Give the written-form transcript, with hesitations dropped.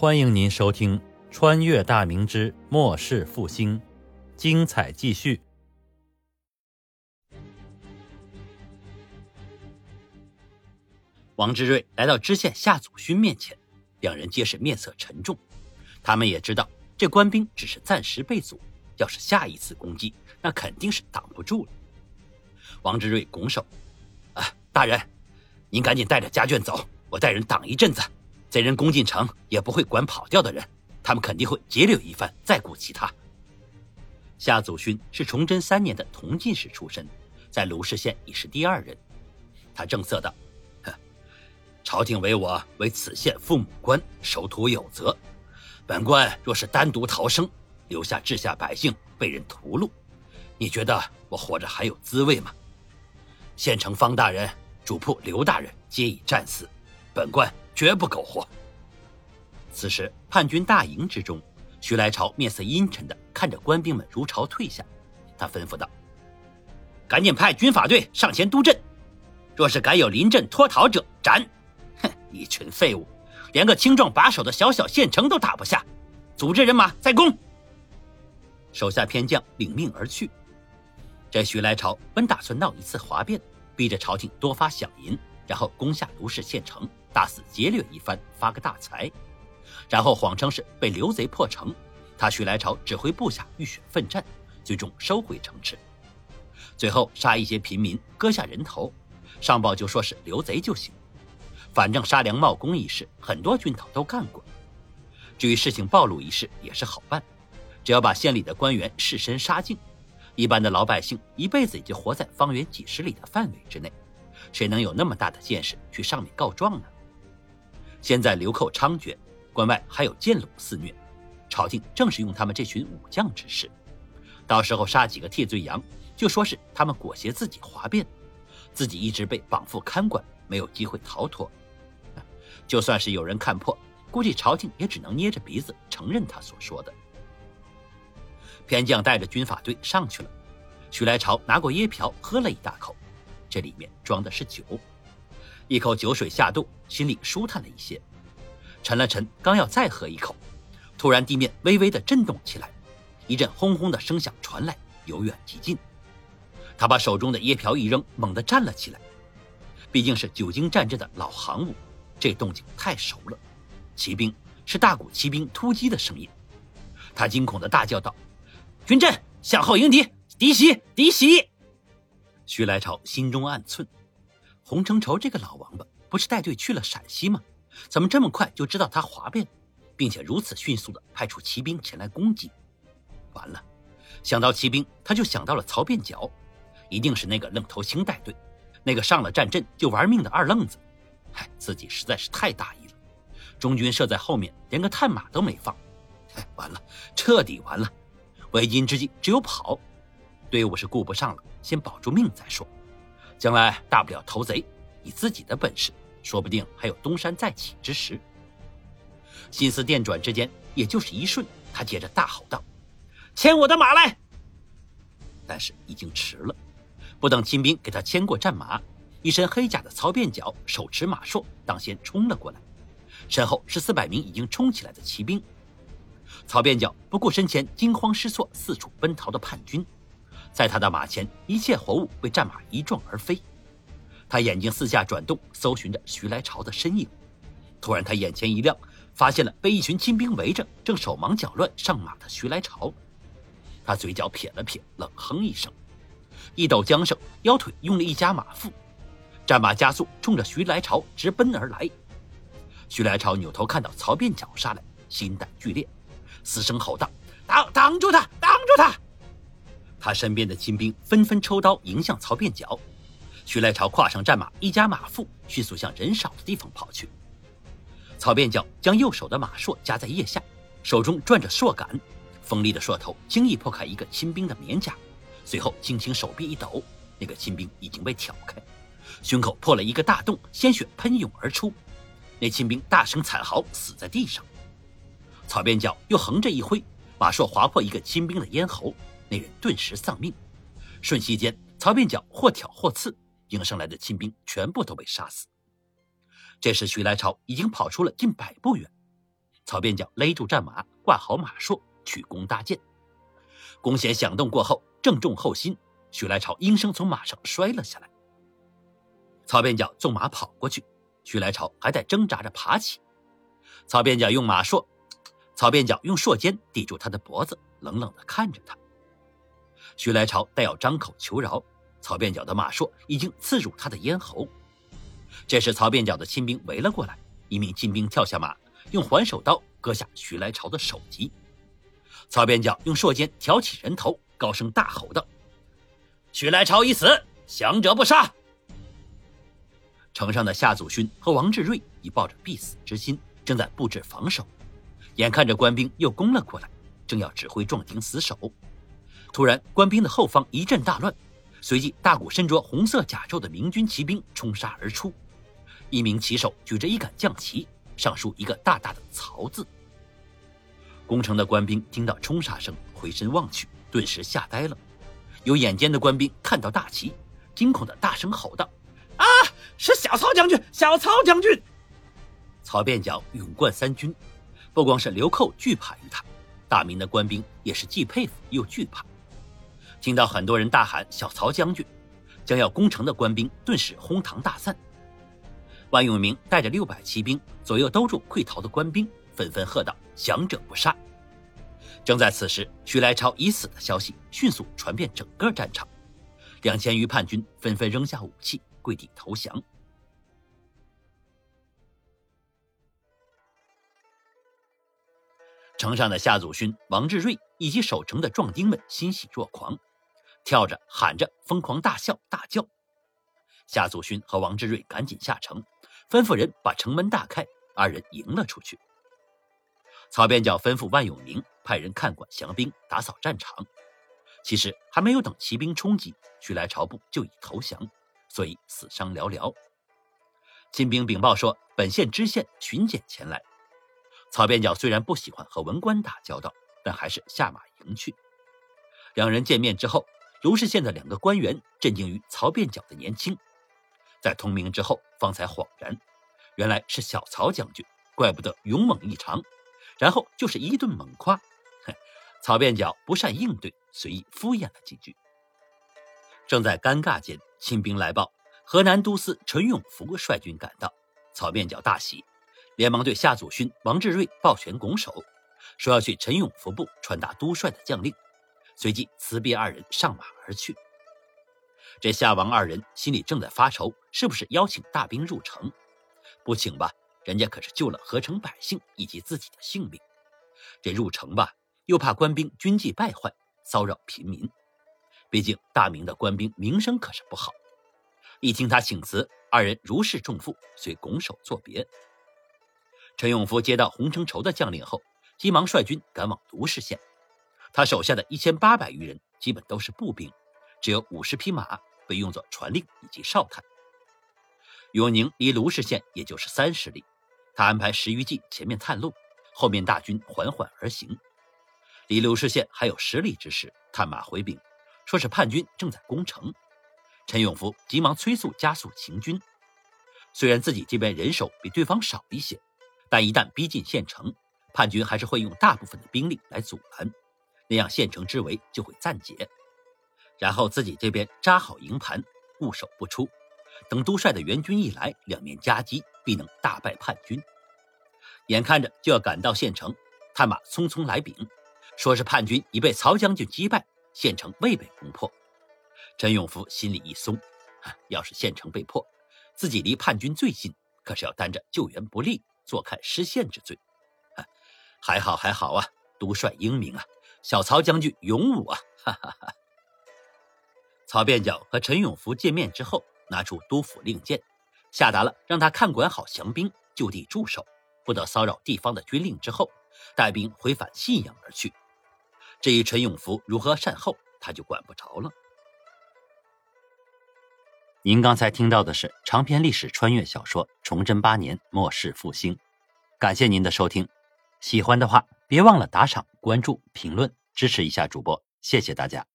欢迎您收听《穿越大明之末世复兴》，精彩继续。王之瑞来到知县夏祖勋面前，两人皆是面色沉重，他们也知道这官兵只是暂时被阻，要是下一次攻击，那肯定是挡不住了。王之瑞拱手：“大人，您赶紧带着家眷走，我带人挡一阵子。贼人攻进城也不会管跑掉的人，他们肯定会劫掠一番，再顾其他。”夏祖勋是崇祯3年的同进士出身，在卢氏县已是第2人。他正色道：“朝廷委我为此县父母官，守土有责。本官若是单独逃生，留下治下百姓被人屠戮，你觉得我活着还有滋味吗？县城方大人、主仆刘大人皆已战死，本官绝不苟活。”此时叛军大营之中，徐来朝面色阴沉地看着官兵们如潮退下，他吩咐道：“赶紧派军法队上前督阵，若是敢有临阵脱逃者，斩！”一群废物，连个青壮把守的小小县城都打不下，组织人马再攻。手下偏将领命而去。这徐来朝本打算闹一次哗变，逼着朝廷多发饷银，然后攻下卢氏县城，大肆劫掠一番，发个大财，然后谎称是被刘贼破城，他徐来朝指挥部下浴血奋战，最终收回城池，最后杀一些平民，割下人头上报，就说是刘贼就行，反正杀良冒功一事很多军头都干过，至于事情暴露一事也是好办，只要把县里的官员士绅杀尽，一般的老百姓一辈子也就活在方圆几十里的范围之内，谁能有那么大的见识去上面告状呢？现在流寇猖獗，关外还有奸龙肆虐，朝廷正是用他们这群武将之势，到时候杀几个替罪羊，就说是他们裹挟自己哗变，自己一直被绑缚看管，没有机会逃脱。就算是有人看破，估计朝廷也只能捏着鼻子承认他所说的。偏将带着军法队上去了，徐来朝拿过椰瓢喝了一大口，这里面装的是酒，一口酒水下肚，心里舒坦了一些。沉了沉，刚要再喝一口，突然地面微微的震动起来，一阵轰轰的声响传来，由远及近。他把手中的椰瓢一扔，猛地站了起来。毕竟是久经战阵的老行伍，这动静太熟了，骑兵是大股骑兵突击的声音。他惊恐地大叫道：“军阵向后迎敌，敌袭，敌袭！”徐来朝心中暗忖，洪承畴这个老王八不是带队去了陕西吗？怎么这么快就知道他哗变，并且如此迅速地派出骑兵前来攻击？完了，想到骑兵，他就想到了曹变角，一定是那个愣头青带队，那个上了战阵就玩命的二愣子。自己实在是太大意了，中军设在后面，连个探马都没放。完了，彻底完了，为今之计只有跑，队伍是顾不上了，先保住命再说，将来大不了投贼，以自己的本事说不定还有东山再起之时。心思电转之间，也就是一瞬，他接着大吼道：“牵我的马来！”但是已经迟了，不等亲兵给他牵过战马，一身黑甲的曹变角手持马槊当先冲了过来，身后是400名已经冲起来的骑兵。曹变角不顾身前惊慌失措四处奔逃的叛军，在他的马前一切活物被战马一撞而飞。他眼睛四下转动，搜寻着徐来朝的身影。突然他眼前一亮，发现了被一群亲兵围着正手忙脚乱上马的徐来朝。他嘴角撇了撇，冷哼一声，一抖缰绳，腰腿用力一夹马腹，战马加速冲着徐来朝直奔而来。徐来朝扭头看到曹变角杀来，心胆俱裂，嘶声吼道：“挡住他！挡住他！”他身边的亲兵纷纷抽刀迎向曹变角。徐来朝跨上战马，一夹马腹，迅速向人少的地方跑去。曹变角将右手的马槊夹在腋下，手中转着槊杆，锋利的槊头轻易破开一个亲兵的棉甲，随后轻轻手臂一抖，那个亲兵已经被挑开，胸口破了一个大洞，鲜血喷涌而出。那亲兵大声惨嚎，死在地上。曹变角又横着一挥，马槊划破一个亲兵的咽喉，那人顿时丧命。瞬息间，曹变角或挑或刺，迎上来的亲兵全部都被杀死。这时徐来朝已经跑出了近百步远，曹边角勒住战马，挂好马槊，取弓搭箭。弓弦响动过后，正中后心，许来朝应声从马上摔了下来。曹边角纵马跑过去，许来朝还在挣扎着爬起。曹边角用槊尖抵住他的脖子，冷冷地看着他。许来朝待要张口求饶，曹边角的马槊已经刺入他的咽喉。这时曹边角的亲兵围了过来，一名亲兵跳下马，用还手刀割下徐来朝的首级。曹边角用槊尖挑起人头，高声大吼道：“徐来朝已死，降者不杀。”城上的夏祖勋和王志瑞已抱着必死之心，正在布置防守。眼看着官兵又攻了过来，正要指挥壮丁死守，突然官兵的后方一阵大乱，随即大股身着红色甲胄的明军骑兵冲杀而出，一名骑手举着一杆将旗，上书一个大大的曹字。攻城的官兵听到冲杀声，回身望去，顿时吓呆了。有眼尖的官兵看到大旗，惊恐的大声吼道：“啊，是小曹将军，小曹将军！”曹边角勇冠三军，不光是流寇惧怕于他，大明的官兵也是既佩服又惧怕。听到很多人大喊“小曹将军”，将要攻城的官兵顿时哄堂大散。万永明带着600骑兵左右兜住溃逃的官兵，纷纷喝道：“降者不杀！”正在此时，徐来朝已死的消息迅速传遍整个战场，2000余叛军纷纷扔下武器，跪地投降。城上的夏祖勋、王志瑞以及守城的壮丁们欣喜若狂，跳着喊着疯狂大笑大叫。夏祖勋和王志瑞赶紧下城，吩咐人把城门大开，二人迎了出去。曹边角吩咐万永明派人看管降兵，打扫战场。其实还没有等骑兵冲击，徐来朝部就已投降，所以死伤寥寥。亲兵禀报说，本县知县巡检前来。曹边角虽然不喜欢和文官打交道，但还是下马迎去。两人见面之后，卢氏县的2个官员震惊于曹边角的年轻，在通明之后方才恍然，原来是小曹将军，怪不得勇猛异常，然后就是一顿猛夸。曹边角不善应对，随意敷衍了几句。正在尴尬间，亲兵来报，河南都司陈永福率军赶到。曹边角大喜，连忙对夏祖勋、王志瑞抱拳拱手，说要去陈永福部传达都帅的将令，随即辞别2人上马而去。这夏王2人心里正在发愁，是不是邀请大兵入城？不请吧，人家可是救了河城百姓以及自己的性命；这入城吧，又怕官兵军纪败坏，骚扰贫民。毕竟大明的官兵名声可是不好。一听他请辞，2人如释重负，遂拱手作别。陈永福接到洪承畴的将令后，急忙率军赶往卢氏县。他手下的1800余人基本都是步兵，只有50匹马被用作传令以及哨探。永宁离卢氏县也就是30里，他安排10余骑前面探路，后面大军缓缓而行。离卢氏县还有10里之时，探马回禀说是叛军正在攻城。陈永福急忙催促加速行军，虽然自己这边人手比对方少一些，但一旦逼近县城，叛军还是会用大部分的兵力来阻拦，那样县城之围就会暂解。然后自己这边扎好营盘，固守不出，等都帅的援军一来，两面夹击，必能大败叛军。眼看着就要赶到县城，探马匆匆来禀，说是叛军已被曹将军击败，县城未被攻破。陈永福心里一松，要是县城被破，自己离叛军最近，可是要担着救援不力、坐看失陷之罪。还好啊，都帅英明啊，小曹将军勇武啊！哈哈。曹边角和陈永福见面之后，拿出都府令箭，下达了让他看管好降兵，就地驻守，不得骚扰地方的军令之后，带兵回返信阳而去。至于陈永福如何善后，他就管不着了。您刚才听到的是长篇历史穿越小说《崇祯8年末世复兴》，感谢您的收听。喜欢的话，别忘了打赏、关注、评论，支持一下主播，谢谢大家。